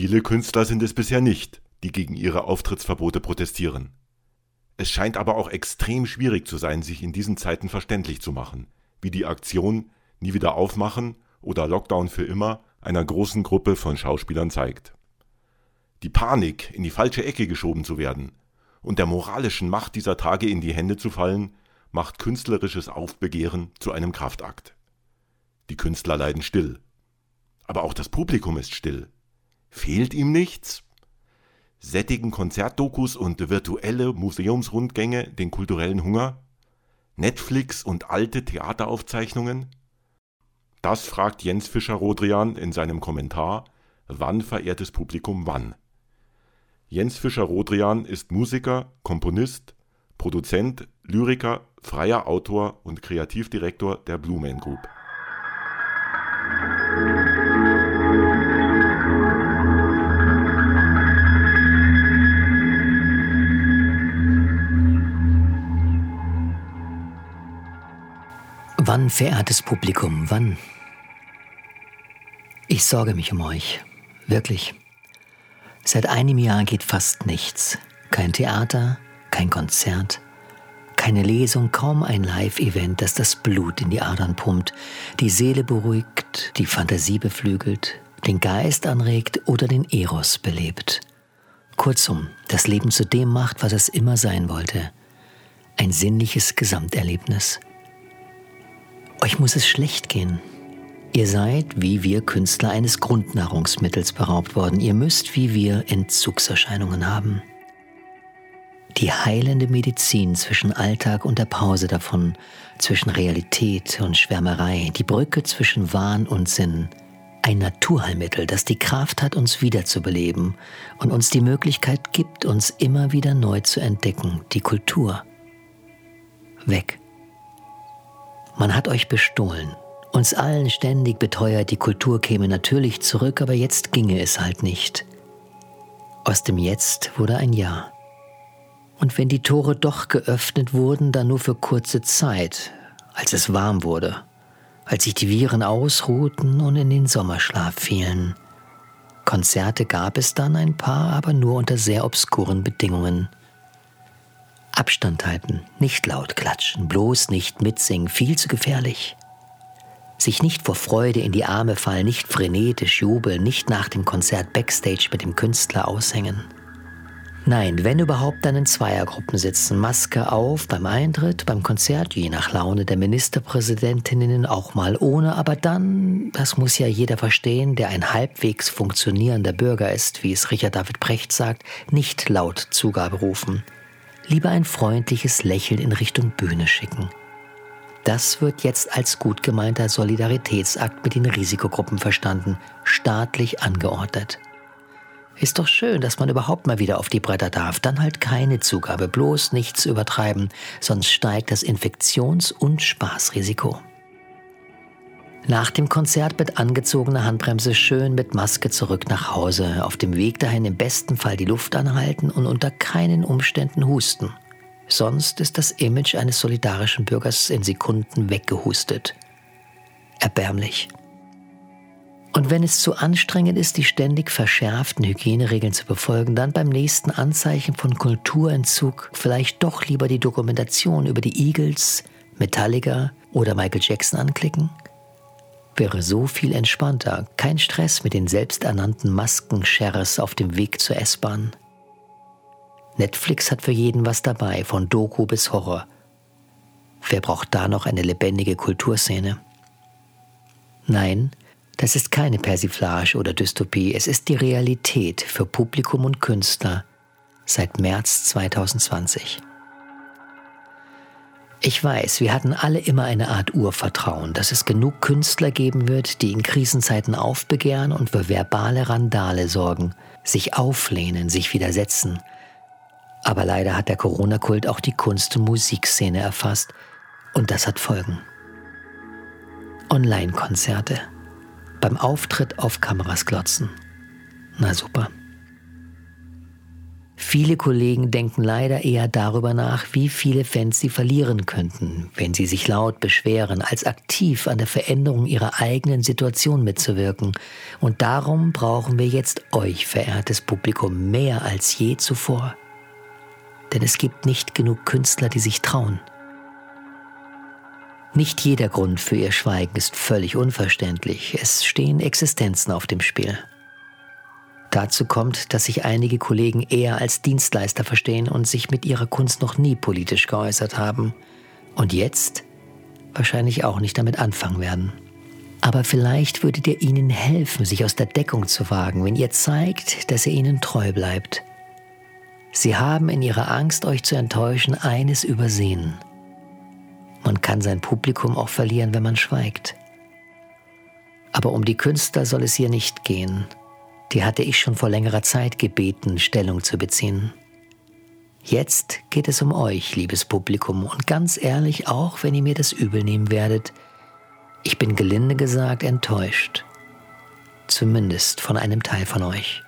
Viele Künstler sind es bisher nicht, die gegen ihre Auftrittsverbote protestieren. Es scheint aber auch extrem schwierig zu sein, sich in diesen Zeiten verständlich zu machen, wie die Aktion »Nie wieder aufmachen« oder »Lockdown für immer« einer großen Gruppe von Schauspielern zeigt. Die Panik, in die falsche Ecke geschoben zu werden und der moralischen Macht dieser Tage in die Hände zu fallen, macht künstlerisches Aufbegehren zu einem Kraftakt. Die Künstler leiden still. Aber auch das Publikum ist still. Fehlt ihm nichts? Sättigen Konzertdokus und virtuelle Museumsrundgänge den kulturellen Hunger? Netflix und alte Theateraufzeichnungen? Das fragt Jens Fischer-Rodrian in seinem Kommentar »Wann verehrtes Publikum wann?« Jens Fischer-Rodrian ist Musiker, Komponist, Produzent, Lyriker, freier Autor und Kreativdirektor der Blue Man Group. Wann, verehrtes Publikum, wann? Ich sorge mich um euch. Wirklich. Seit einem Jahr geht fast nichts. Kein Theater, kein Konzert, keine Lesung, kaum ein Live-Event, das das Blut in die Adern pumpt, die Seele beruhigt, die Fantasie beflügelt, den Geist anregt oder den Eros belebt. Kurzum, das Leben zu dem macht, was es immer sein wollte. Ein sinnliches Gesamterlebnis. Euch muss es schlecht gehen. Ihr seid, wie wir Künstler, eines Grundnahrungsmittels beraubt worden. Ihr müsst, wie wir, Entzugserscheinungen haben. Die heilende Medizin zwischen Alltag und der Pause davon, zwischen Realität und Schwärmerei, die Brücke zwischen Wahn und Sinn. Ein Naturheilmittel, das die Kraft hat, uns wiederzubeleben und uns die Möglichkeit gibt, uns immer wieder neu zu entdecken. Die Kultur. Weg. Man hat euch bestohlen, uns allen ständig beteuert, die Kultur käme natürlich zurück, aber jetzt ginge es halt nicht. Aus dem Jetzt wurde ein Ja. Und wenn die Tore doch geöffnet wurden, dann nur für kurze Zeit, als es warm wurde, als sich die Viren ausruhten und in den Sommerschlaf fielen. Konzerte gab es dann ein paar, aber nur unter sehr obskuren Bedingungen. Abstand halten, nicht laut klatschen, bloß nicht mitsingen, viel zu gefährlich. Sich nicht vor Freude in die Arme fallen, nicht frenetisch jubeln, nicht nach dem Konzert Backstage mit dem Künstler aushängen. Nein, wenn überhaupt, dann in Zweiergruppen sitzen, Maske auf, beim Eintritt, beim Konzert, je nach Laune der Ministerpräsidentinnen auch mal ohne, aber dann, das muss ja jeder verstehen, der ein halbwegs funktionierender Bürger ist, wie es Richard David Precht sagt, nicht laut Zugabe rufen. Lieber ein freundliches Lächeln in Richtung Bühne schicken. Das wird jetzt als gut gemeinter Solidaritätsakt mit den Risikogruppen verstanden, staatlich angeordnet. Ist doch schön, dass man überhaupt mal wieder auf die Bretter darf, dann halt keine Zugabe, bloß nichts übertreiben, sonst steigt das Infektions- und Spaßrisiko. Nach dem Konzert mit angezogener Handbremse schön mit Maske zurück nach Hause, auf dem Weg dahin im besten Fall die Luft anhalten und unter keinen Umständen husten. Sonst ist das Image eines solidarischen Bürgers in Sekunden weggehustet. Erbärmlich. Und wenn es zu anstrengend ist, die ständig verschärften Hygieneregeln zu befolgen, dann beim nächsten Anzeichen von Kulturentzug vielleicht doch lieber die Dokumentation über die Eagles, Metallica oder Michael Jackson anklicken? Wäre so viel entspannter, kein Stress mit den selbsternannten Masken-Sheriffs auf dem Weg zur S-Bahn. Netflix hat für jeden was dabei, von Doku bis Horror. Wer braucht da noch eine lebendige Kulturszene? Nein, das ist keine Persiflage oder Dystopie, es ist die Realität für Publikum und Künstler seit März 2020. Ich weiß, wir hatten alle immer eine Art Urvertrauen, dass es genug Künstler geben wird, die in Krisenzeiten aufbegehren und für verbale Randale sorgen, sich auflehnen, sich widersetzen. Aber leider hat der Corona-Kult auch die Kunst- und Musikszene erfasst. Und das hat Folgen. Online-Konzerte. Beim Auftritt auf Kameras glotzen. Na super. Viele Kollegen denken leider eher darüber nach, wie viele Fans sie verlieren könnten, wenn sie sich laut beschweren, als aktiv an der Veränderung ihrer eigenen Situation mitzuwirken. Und darum brauchen wir jetzt euch, verehrtes Publikum, mehr als je zuvor. Denn es gibt nicht genug Künstler, die sich trauen. Nicht jeder Grund für ihr Schweigen ist völlig unverständlich. Es stehen Existenzen auf dem Spiel. Dazu kommt, dass sich einige Kollegen eher als Dienstleister verstehen und sich mit ihrer Kunst noch nie politisch geäußert haben und jetzt wahrscheinlich auch nicht damit anfangen werden. Aber vielleicht würdet ihr ihnen helfen, sich aus der Deckung zu wagen, wenn ihr zeigt, dass ihr ihnen treu bleibt. Sie haben in ihrer Angst, euch zu enttäuschen, eines übersehen. Man kann sein Publikum auch verlieren, wenn man schweigt. Aber um die Künstler soll es hier nicht gehen. Die hatte ich schon vor längerer Zeit gebeten, Stellung zu beziehen. Jetzt geht es um euch, liebes Publikum, und ganz ehrlich, auch wenn ihr mir das übel nehmen werdet, ich bin gelinde gesagt enttäuscht. Zumindest von einem Teil von euch.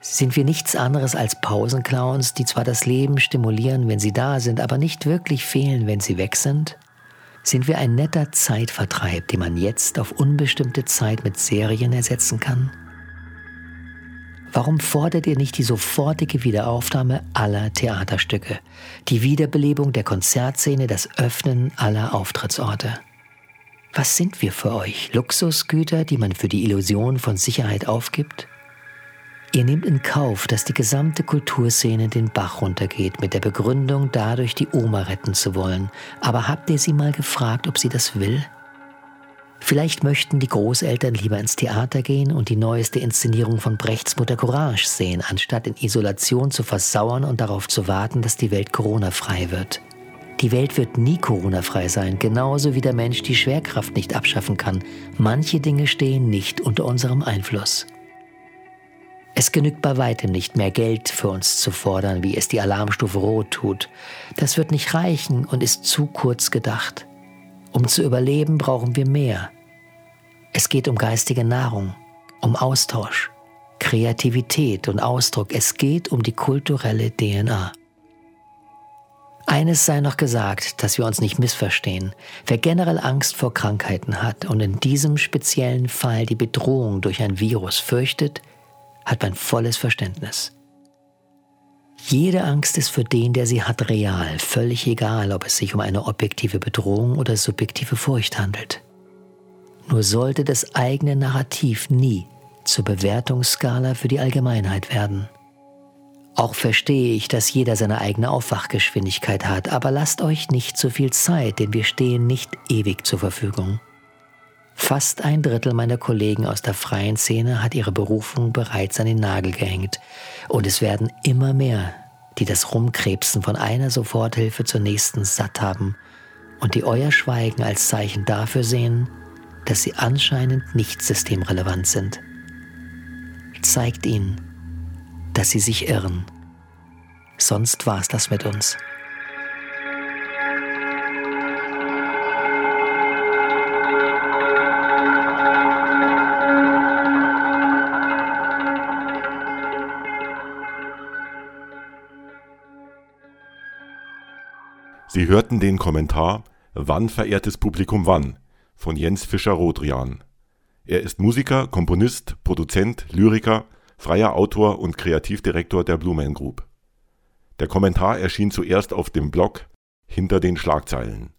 Sind wir nichts anderes als Pausenclowns, die zwar das Leben stimulieren, wenn sie da sind, aber nicht wirklich fehlen, wenn sie weg sind? Sind wir ein netter Zeitvertreib, den man jetzt auf unbestimmte Zeit mit Serien ersetzen kann? Warum fordert ihr nicht die sofortige Wiederaufnahme aller Theaterstücke, die Wiederbelebung der Konzertszene, das Öffnen aller Auftrittsorte? Was sind wir für euch? Luxusgüter, die man für die Illusion von Sicherheit aufgibt? Ihr nehmt in Kauf, dass die gesamte Kulturszene den Bach runtergeht, mit der Begründung, dadurch die Oma retten zu wollen. Aber habt ihr sie mal gefragt, ob sie das will? Vielleicht möchten die Großeltern lieber ins Theater gehen und die neueste Inszenierung von Brechts Mutter Courage sehen, anstatt in Isolation zu versauern und darauf zu warten, dass die Welt coronafrei wird. Die Welt wird nie coronafrei sein, genauso wie der Mensch die Schwerkraft nicht abschaffen kann. Manche Dinge stehen nicht unter unserem Einfluss. Es genügt bei weitem nicht mehr Geld für uns zu fordern, wie es die Alarmstufe Rot tut. Das wird nicht reichen und ist zu kurz gedacht. Um zu überleben, brauchen wir mehr. Es geht um geistige Nahrung, um Austausch, Kreativität und Ausdruck. Es geht um die kulturelle DNA. Eines sei noch gesagt, dass wir uns nicht missverstehen. Wer generell Angst vor Krankheiten hat und in diesem speziellen Fall die Bedrohung durch ein Virus fürchtet, hat mein volles Verständnis. Jede Angst ist für den, der sie hat, real, völlig egal, ob es sich um eine objektive Bedrohung oder subjektive Furcht handelt. Nur sollte das eigene Narrativ nie zur Bewertungsskala für die Allgemeinheit werden. Auch verstehe ich, dass jeder seine eigene Aufwachgeschwindigkeit hat, aber lasst euch nicht zu viel Zeit, denn wir stehen nicht ewig zur Verfügung. Fast ein Drittel meiner Kollegen aus der freien Szene hat ihre Berufung bereits an den Nagel gehängt. Und es werden immer mehr, die das Rumkrebsen von einer Soforthilfe zur nächsten satt haben und die euer Schweigen als Zeichen dafür sehen, dass sie anscheinend nicht systemrelevant sind. Zeigt ihnen, dass sie sich irren. Sonst war's das mit uns. Sie hörten den Kommentar »Wann, verehrtes Publikum, wann?« von Jens Fischer-Rodrian. Er ist Musiker, Komponist, Produzent, Lyriker, freier Autor und Kreativdirektor der Blue Man Group. Der Kommentar erschien zuerst auf dem Blog »Hinter den Schlagzeilen«.